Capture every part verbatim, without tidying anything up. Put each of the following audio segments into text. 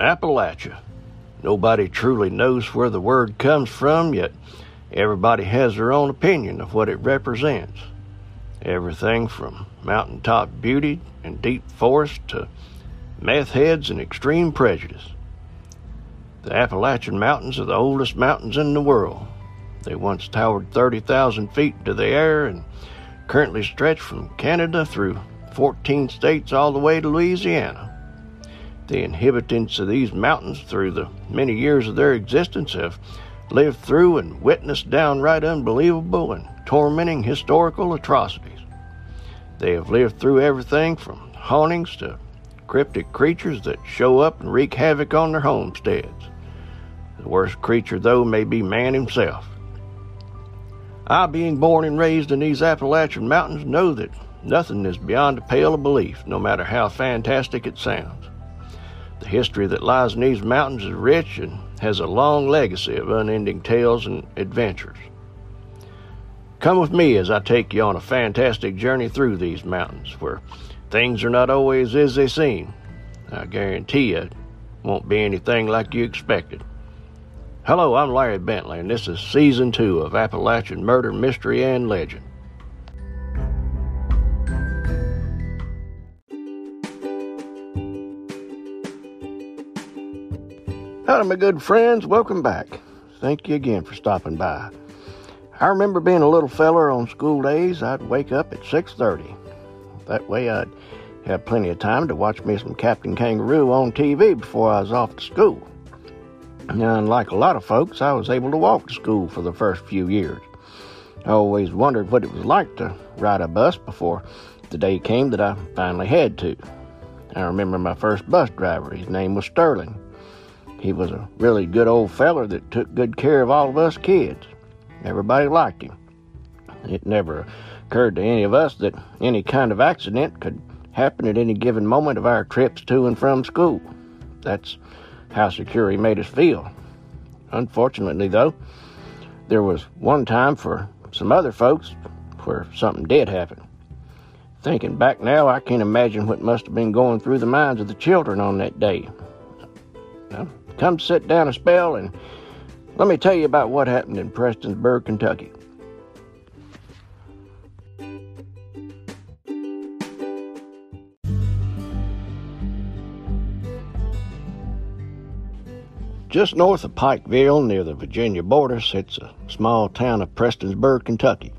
Appalachia. Nobody truly knows where the word comes from, yet everybody has their own opinion of what it represents. Everything from mountaintop beauty and deep forest to meth heads and extreme prejudice. The Appalachian Mountains are the oldest mountains in the world. They once towered thirty thousand feet into the air and currently stretch from Canada through fourteen states all the way to Louisiana. The inhabitants of these mountains, through the many years of their existence, have lived through and witnessed downright unbelievable and tormenting historical atrocities. They have lived through everything from hauntings to cryptic creatures that show up and wreak havoc on their homesteads. The worst creature, though, may be man himself. I, being born and raised in these Appalachian Mountains, know that nothing is beyond the pale of belief, no matter how fantastic it sounds. The history that lies in these mountains is rich and has a long legacy of unending tales and adventures. Come with me as I take you on a fantastic journey through these mountains, where things are not always as they seem. I guarantee you it won't be anything like you expected. Hello, I'm Larry Bentley, and this is Season two of Appalachian Murder, Mystery, and Legend. Howdy, my good friends. Welcome back. Thank you again for stopping by. I remember being a little feller on school days. I'd wake up at six thirty. That way I'd have plenty of time to watch me some Captain Kangaroo on T V before I was off to school. Now, unlike a lot of folks, I was able to walk to school for the first few years. I always wondered what it was like to ride a bus before the day came that I finally had to. I remember my first bus driver. His name was Sterling. He was a really good old feller that took good care of all of us kids. Everybody liked him. It never occurred to any of us that any kind of accident could happen at any given moment of our trips to and from school. That's how secure he made us feel. Unfortunately, though, there was one time for some other folks where something did happen. Thinking back now, I can't imagine what must have been going through the minds of the children on that day. Now, come sit down a spell and let me tell you about what happened in Prestonsburg, Kentucky. Just north of Pikeville, near the Virginia border, sits a small town of Prestonsburg, Kentucky.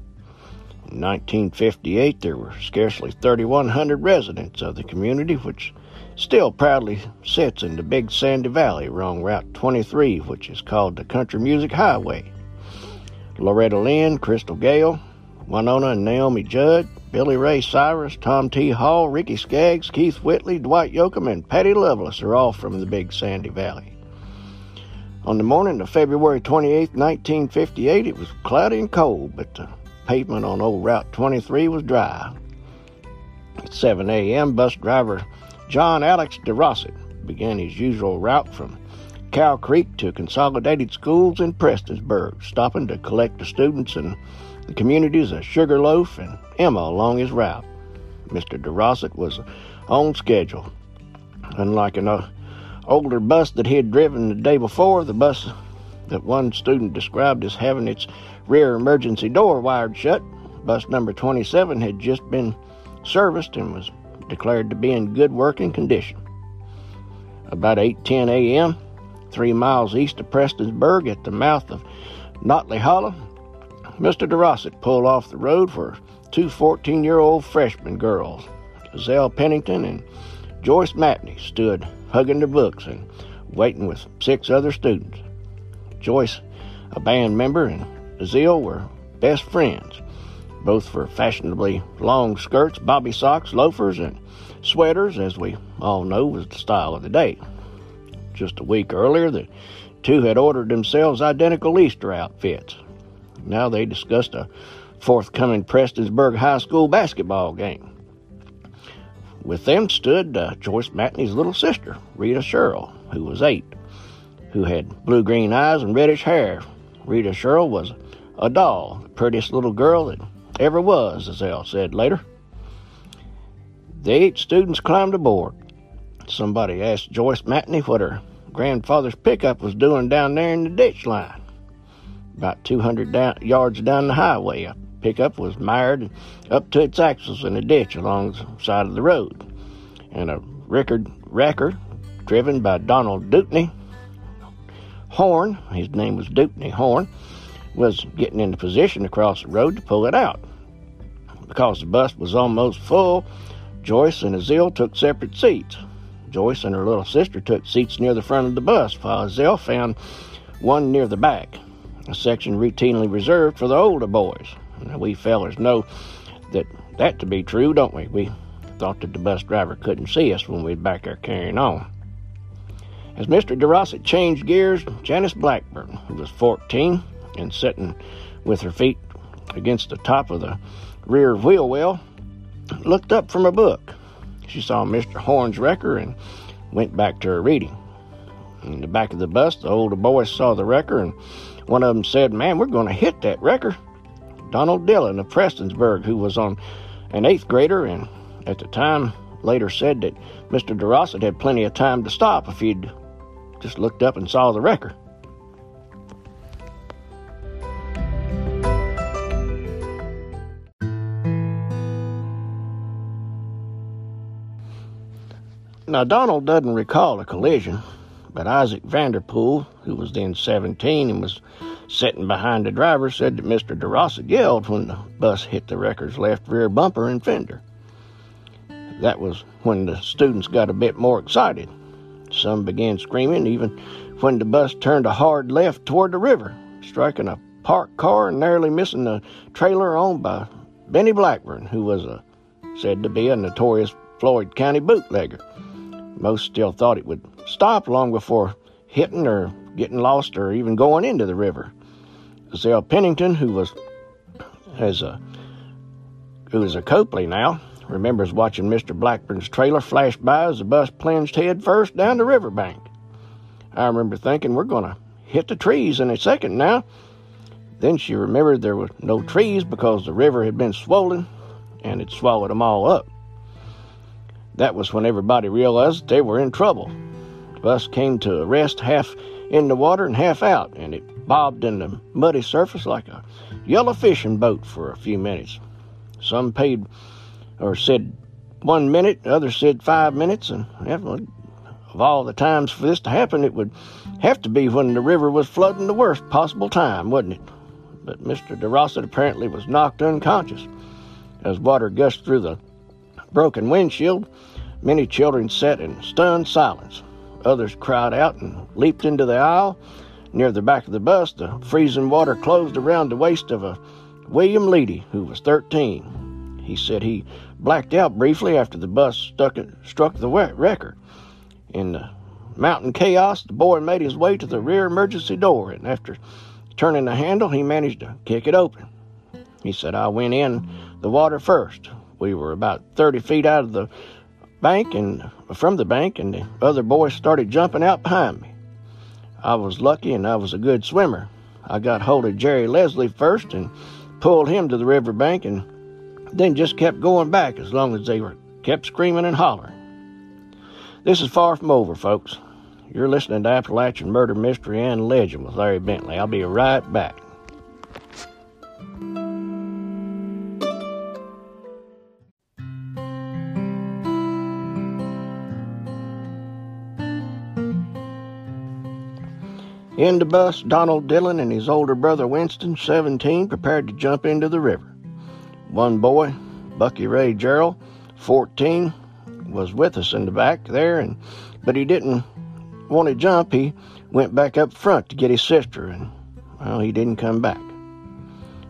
In nineteen fifty-eight, there were scarcely thirty-one hundred residents of the community, which still proudly sits in the Big Sandy Valley along Route twenty-three, which is called the Country Music Highway. Loretta Lynn, Crystal Gayle, Winona and Naomi Judd, Billy Ray Cyrus, Tom T Hall, Ricky Skaggs, Keith Whitley, Dwight Yoakam, and Patty Loveless are all from the Big Sandy Valley. On the morning of February twenty-eighth, nineteen fifty-eight, it was cloudy and cold, but the pavement on old Route twenty-three was dry. At seven a.m., bus driver John Alex DeRossett began his usual route from Cow Creek to Consolidated Schools in Prestonsburg, stopping to collect the students and the communities of Sugarloaf and Emma along his route. Mister DeRossett was on schedule. Unlike an uh, older bus that he had driven the day before, the bus that one student described as having its rear emergency door wired shut, bus number twenty-seven had just been serviced and was declared to be in good working condition. About eight ten a.m., three miles east of Prestonsburg at the mouth of Notley Hollow, Mister DeRossett pulled off the road for two fourteen-year-old freshman girls. Azelle Pennington and Joyce Matney stood hugging their books and waiting with six other students. Joyce, a band member, and Azelle were best friends. Both for fashionably long skirts, bobby socks, loafers, and sweaters, as we all know was the style of the day. Just a week earlier, the two had ordered themselves identical Easter outfits. Now they discussed a forthcoming Prestonsburg High School basketball game. With them stood uh, Joyce Matney's little sister, Rita Sherrill, who was eight, who had blue-green eyes and reddish hair. Rita Sherrill was a doll, the prettiest little girl that ever was, Azelle said later. The eight students climbed aboard. Somebody asked Joyce Matney what her Grandfather's pickup was doing down there in the ditch line. About two hundred down, yards down the highway, a pickup was mired up to its axles in a ditch along the side of the road. And a Rickard wrecker driven by Donald Dutney Horn, his name was Dutney Horn, was getting into position across the road to pull it out. Because the bus was almost full, Joyce and Azelle took separate seats. Joyce and her little sister took seats near the front of the bus, while Azelle found one near the back, a section routinely reserved for the older boys. Now, we fellers know that that to be true, don't we? We thought that the bus driver couldn't see us when we was back there carrying on. As Mister DeRossett changed gears, Janice Blackburn, who was fourteen and sitting with her feet against the top of the rear wheel well, looked up from a book. She saw Mister Horn's wrecker and went back to her reading. In the back of the bus, the older boys saw the wrecker, and one of them said, "Man, we're going to hit that wrecker." Donald Dillon of Prestonsburg, who was on an eighth grader and at the time later said that Mister DeRossett had plenty of time to stop if he'd just looked up and saw the wrecker. Now, Donald doesn't recall a collision, but Isaac Vanderpool, who was then seventeen and was sitting behind the driver, said that Mister DeRossett yelled when the bus hit the wrecker's left rear bumper and fender. That was when the students got a bit more excited. Some began screaming even when the bus turned a hard left toward the river, striking a parked car and narrowly missing the trailer owned by Benny Blackburn, who was a, said to be a notorious Floyd County bootlegger. Most still thought it would stop long before hitting or getting lost or even going into the river. Azelle Pennington, who was as a who is a Copley now, remembers watching Mister Blackburn's trailer flash by as the bus plunged head first down the riverbank. I remember thinking, we're going to hit the trees in a second now. Then she remembered there were no trees because the river had been swollen and it swallowed them all up. That was when everybody realized they were in trouble. The bus came to a rest half in the water and half out, and it bobbed in the muddy surface like a yellow fishing boat for a few minutes. Some paid or said one minute, others said five minutes, and of all the times for this to happen, it would have to be when the river was flooding the worst possible time, wouldn't it? But Mister DeRossett apparently was knocked unconscious. As water gushed through the broken windshield, many children sat in stunned silence. Others cried out and leaped into the aisle. Near the back of the bus, the freezing water closed around the waist of a William Leedy, who was thirteen. He said he blacked out briefly after the bus stuck it, struck the wrecker. In the mountain chaos, the boy made his way to the rear emergency door, and after turning the handle, he managed to kick it open. He said, "I went in the water first. We were about thirty feet out of the bank and from the bank, and the other boys started jumping out behind me. I was lucky, and I was a good swimmer. I got hold of Jerry Leslie first and pulled him to the river bank, and then just kept going back as long as they were kept screaming and hollering." This is far from over, folks. You're listening to Appalachian Murder, Mystery, and Legend with Larry Bentley. I'll be right back. In the bus, Donald Dillon and his older brother Winston, seventeen, prepared to jump into the river. One boy, Bucky Ray Gerald, fourteen, was with us in the back there, and but he didn't want to jump. He went back up front to get his sister, and, well, he didn't come back.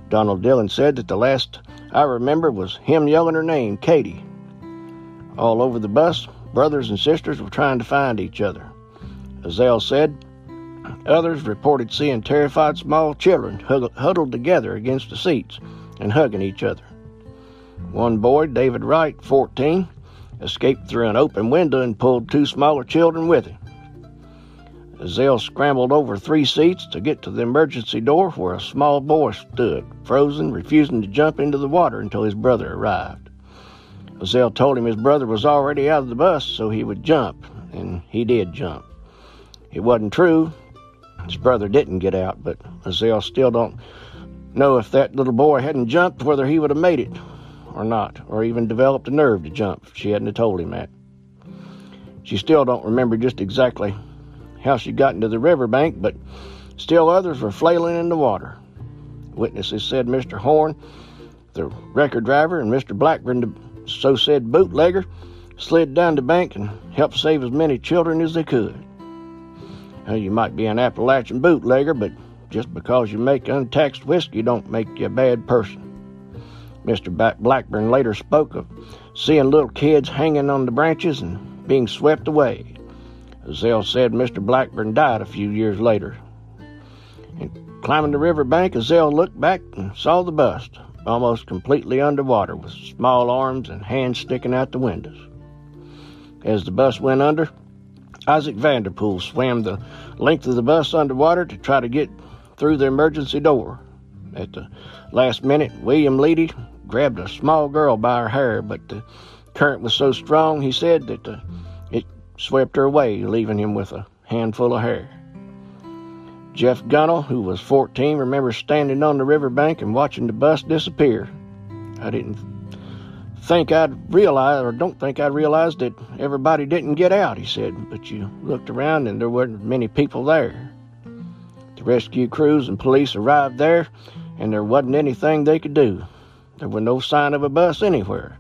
Donald Dillon said that the last I remember was him yelling her name, Katie. All over the bus, brothers and sisters were trying to find each other. Azelle said others reported seeing terrified small children huddled together against the seats and hugging each other. One boy, David Wright, fourteen, escaped through an open window and pulled two smaller children with him. Azelle scrambled over three seats to get to the emergency door where a small boy stood, frozen, refusing to jump into the water until his brother arrived. Azelle told him his brother was already out of the bus, so he would jump, and he did jump. It wasn't true. His brother didn't get out, but Azelle still don't know if that little boy hadn't jumped whether he would have made it or not, or even developed the nerve to jump if she hadn't have told him that. She still don't remember just exactly how she got into the riverbank, but still others were flailing in the water. Witnesses said Mister Horn, the record driver, and Mister Blackburn, the so-said bootlegger, slid down the bank and helped save as many children as they could. Now, you might be an Appalachian bootlegger, but just because you make untaxed whiskey don't make you a bad person. Mister Blackburn later spoke of seeing little kids hanging on the branches and being swept away. Azelle said Mister Blackburn died a few years later. And climbing the river bank, Azelle looked back and saw the bust, almost completely underwater, with small arms and hands sticking out the windows. As the bus went under, Isaac Vanderpool swam the length of the bus underwater to try to get through the emergency door. At the last minute, William Leedy grabbed a small girl by her hair, but the current was so strong, he said, that the, it swept her away, leaving him with a handful of hair. Jeff Gunnell, who was fourteen, remembers standing on the riverbank and watching the bus disappear. I didn't think I'd realize, or don't think I realized, that everybody didn't get out, he said, but you looked around and there weren't many people there. The rescue crews and police arrived there, and there wasn't anything they could do. There was no sign of a bus anywhere.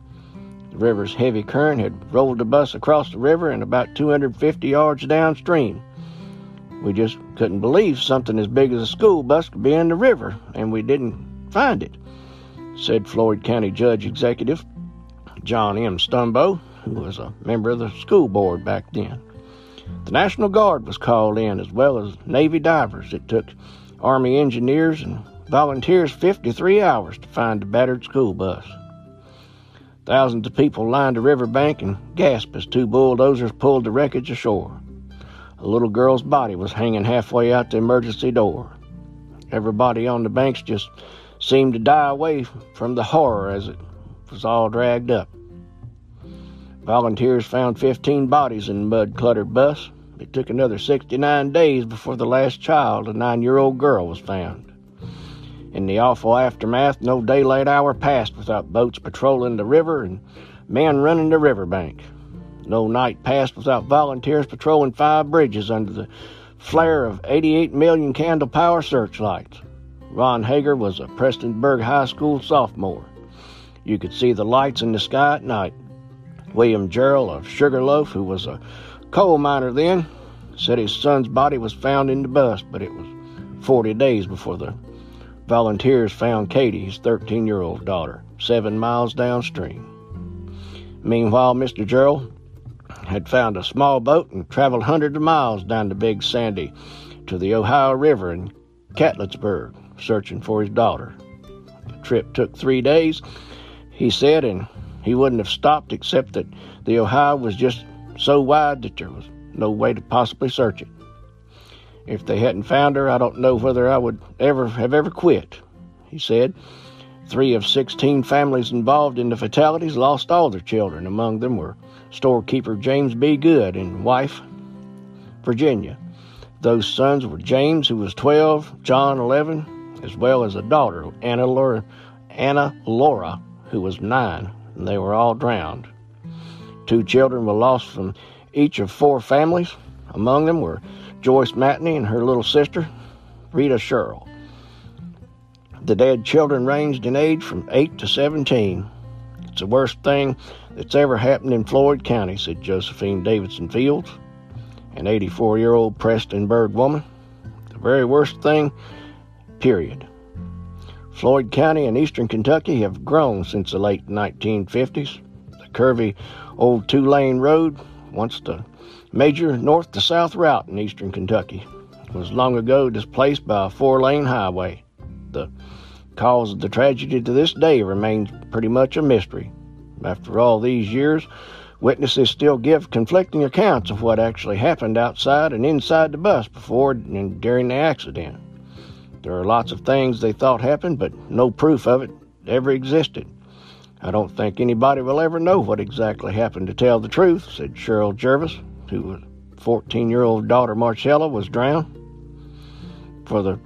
The river's heavy current had rolled the bus across the river and about two hundred fifty yards downstream. We just couldn't believe something as big as a school bus could be in the river, and we didn't find it, said Floyd County Judge Executive John M. Stumbo, who was a member of the school board back then. The National Guard was called in, as well as Navy divers. It took Army engineers and volunteers fifty-three hours to find the battered school bus. Thousands of people lined the riverbank and gasped as two bulldozers pulled the wreckage ashore. A little girl's body was hanging halfway out the emergency door. Everybody on the banks just seemed to die away from the horror as it was all dragged up. Volunteers found fifteen bodies in the mud-cluttered bus. It took another sixty-nine days before the last child, a nine-year-old girl, was found. In the awful aftermath, no daylight hour passed without boats patrolling the river and men running the riverbank. No night passed without volunteers patrolling five bridges under the flare of eighty-eight million candle power searchlights. Ron Hager was a Prestonsburg High School sophomore. You could see the lights in the sky at night. William Gerald of Sugarloaf, who was a coal miner then, said his son's body was found in the bus, but it was forty days before the volunteers found Katie, his thirteen-year-old daughter, seven miles downstream. Meanwhile, Mister Gerald had found a small boat and traveled hundreds of miles down the Big Sandy to the Ohio River in Catlettsburg, searching for his daughter. The trip took three days, he said, and he wouldn't have stopped except that the Ohio was just so wide that there was no way to possibly search it. If they hadn't found her, I don't know whether I would ever have ever quit, he said. Three of sixteen families involved in the fatalities lost all their children. Among them were storekeeper James B. Good and wife, Virginia. Those sons were James, who was twelve, John, eleven, as well as a daughter, Anna Laura, Anna Laura, who was nine, and they were all drowned. Two children were lost from each of four families. Among them were Joyce Matney and her little sister, Rita Sherrill. The dead children ranged in age from eight to seventeen. It's the worst thing that's ever happened in Floyd County, said Josephine Davidson Fields, an eighty-four-year-old Prestonsburg woman. The very worst thing, period. Floyd County and eastern Kentucky have grown since the late nineteen fifties. The curvy old two-lane road, once the major north-to-south route in eastern Kentucky, was long ago displaced by a four-lane highway. The cause of the tragedy to this day remains pretty much a mystery. After all these years, witnesses still give conflicting accounts of what actually happened outside and inside the bus before and during the accident. There are lots of things they thought happened, but no proof of it ever existed. I don't think anybody will ever know what exactly happened, to tell the truth, said Cheryl Jervis, who was fourteen-year-old daughter Marcella was drowned. For the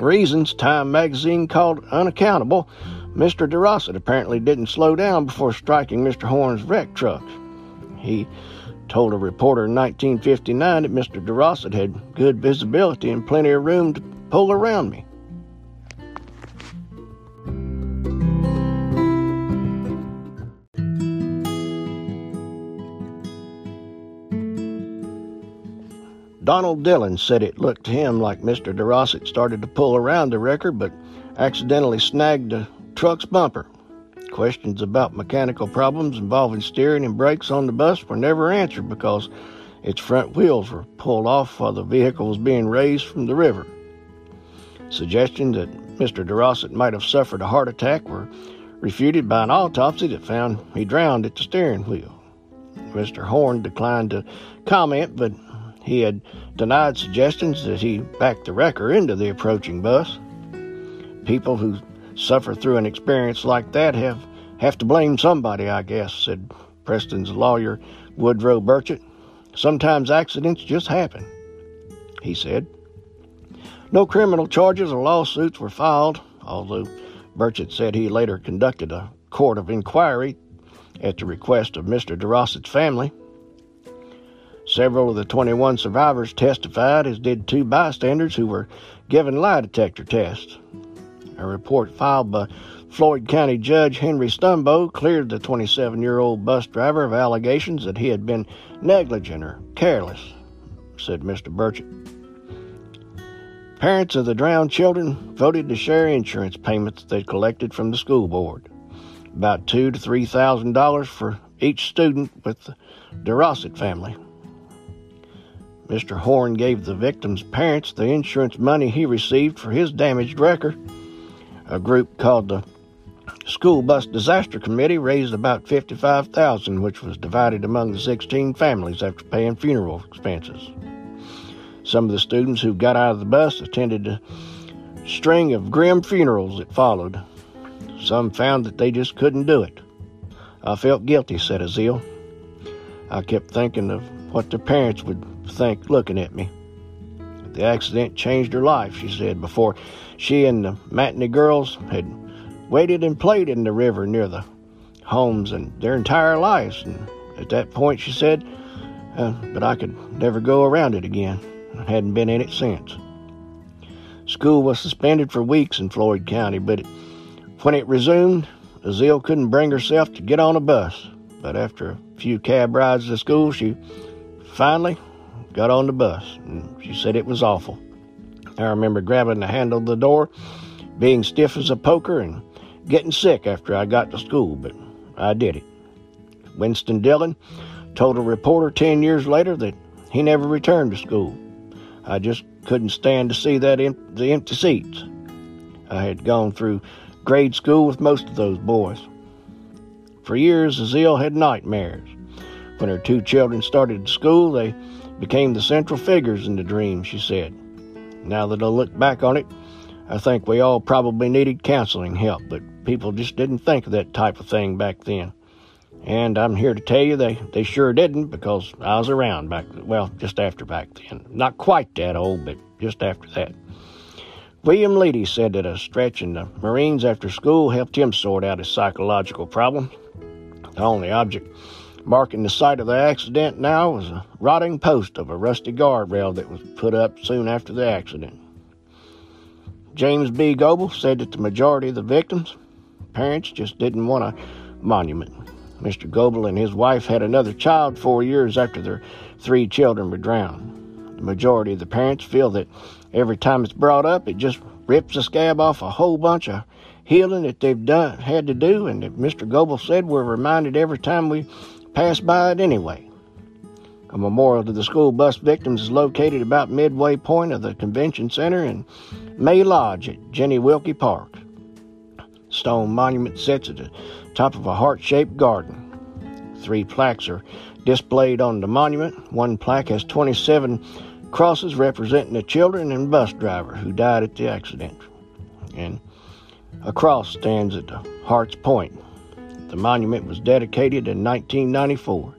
reasons Time magazine called unaccountable, Mister DeRossett apparently didn't slow down before striking Mister Horn's wreck truck. He told a reporter in nineteen fifty-nine that Mister DeRossett had good visibility and plenty of room to pull around me. Donald Dillon said it looked to him like Mister DeRossett started to pull around the wrecker, but accidentally snagged the truck's bumper. Questions about mechanical problems involving steering and brakes on the bus were never answered because its front wheels were pulled off while the vehicle was being raised from the river. Suggestions that Mister DeRossett might have suffered a heart attack were refuted by an autopsy that found he drowned at the steering wheel. Mister Horn declined to comment, but he had denied suggestions that he backed the wrecker into the approaching bus. People who suffer through an experience like that have, have to blame somebody, I guess, said Preston's lawyer, Woodrow Burchett. Sometimes accidents just happen, he said. No criminal charges or lawsuits were filed, although Burchett said he later conducted a court of inquiry at the request of Mister DeRossett's family. Several of the twenty-one survivors testified, as did two bystanders who were given lie detector tests. A report filed by Floyd County Judge Henry Stumbo cleared the twenty-seven-year-old bus driver of allegations that he had been negligent or careless, said Mister Burchett. Parents of the drowned children voted to share insurance payments they collected from the school board, about two to three thousand dollars for each student with the DeRossett family. Mister Horn gave the victim's parents the insurance money he received for his damaged wrecker. A group called the School Bus Disaster Committee raised about fifty-five thousand dollars, which was divided among the sixteen families after paying funeral expenses. Some of the students who got out of the bus attended a string of grim funerals that followed. Some found that they just couldn't do it. I felt guilty, said Azelle. I kept thinking of what their parents would think looking at me. The accident changed her life, she said, before she and the Matney girls had waded and played in the river near the homes and their entire lives. And at that point, she said, uh, but I could never go around it again. I hadn't been in it since. School was suspended for weeks in Floyd County, but it, when it resumed, Azelle couldn't bring herself to get on a bus. But after a few cab rides to school, she finally got on the bus, and she said it was awful. I remember grabbing the handle of the door, being stiff as a poker, and getting sick after I got to school, but I did it. Winston Dillon told a reporter ten years later that he never returned to school. I just couldn't stand to see that em- the empty seats. I had gone through grade school with most of those boys. For years, Azelle had nightmares. When her two children started school, they became the central figures in the dream, she said. Now that I look back on it, I think we all probably needed counseling help, but people just didn't think of that type of thing back then. And I'm here to tell you they, they sure didn't, because I was around back, well, just after back then. Not quite that old, but just after that. William Leedy said that a stretch in the Marines after school helped him sort out his psychological problems. The only object marking the site of the accident now was a rotting post of a rusty guardrail that was put up soon after the accident. James B. Goble said that the majority of the victims' parents just didn't want a monument. Mister Goble and his wife had another child four years after their three children were drowned. The majority of the parents feel that every time it's brought up, it just rips the scab off a whole bunch of healing that they've done had to do, and that Mister Goble said we're reminded every time we pass by it anyway. A memorial to the school bus victims is located about midway point of the convention center and May Lodge at Jenny Wilkie Park. Stone monument sits at the top of a heart-shaped garden. Three plaques are displayed on the monument. One plaque has twenty-seven crosses representing the children and bus driver who died at the accident. And a cross stands at the heart's point. The monument was dedicated in nineteen ninety-four.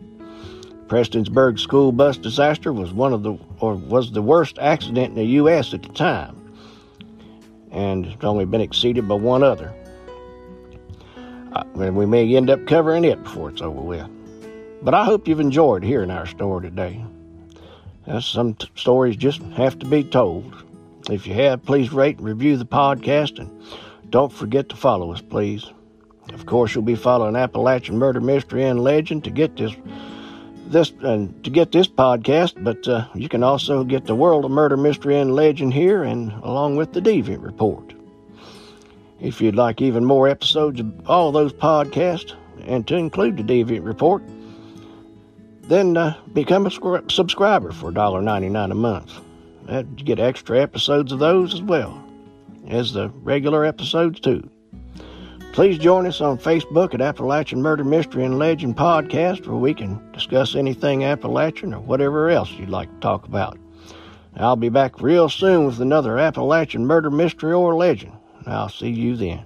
Prestonsburg school bus disaster was one of the or was the worst accident in the U S at the time, and it's only been exceeded by one other. Uh, we may end up covering it before it's over with. But I hope you've enjoyed hearing our story today. Now, some t- stories just have to be told. If you have, please rate and review the podcast, and don't forget to follow us, please. Of course, you'll be following Appalachian Murder, Mystery, and Legend to get this this and uh, to get this podcast. But uh, you can also get the World of Murder, Mystery, and Legend here, and along with the Deviant Report. If you'd like even more episodes of all those podcasts, and to include the Deviant Report, then uh, become a scri- subscriber for one dollar ninety-nine a month. That, you get extra episodes of those as well as the regular episodes too. Please join us on Facebook at Appalachian Murder, Mystery, and Legend Podcast, where we can discuss anything Appalachian or whatever else you'd like to talk about. I'll be back real soon with another Appalachian Murder, Mystery, or Legend. I'll see you then.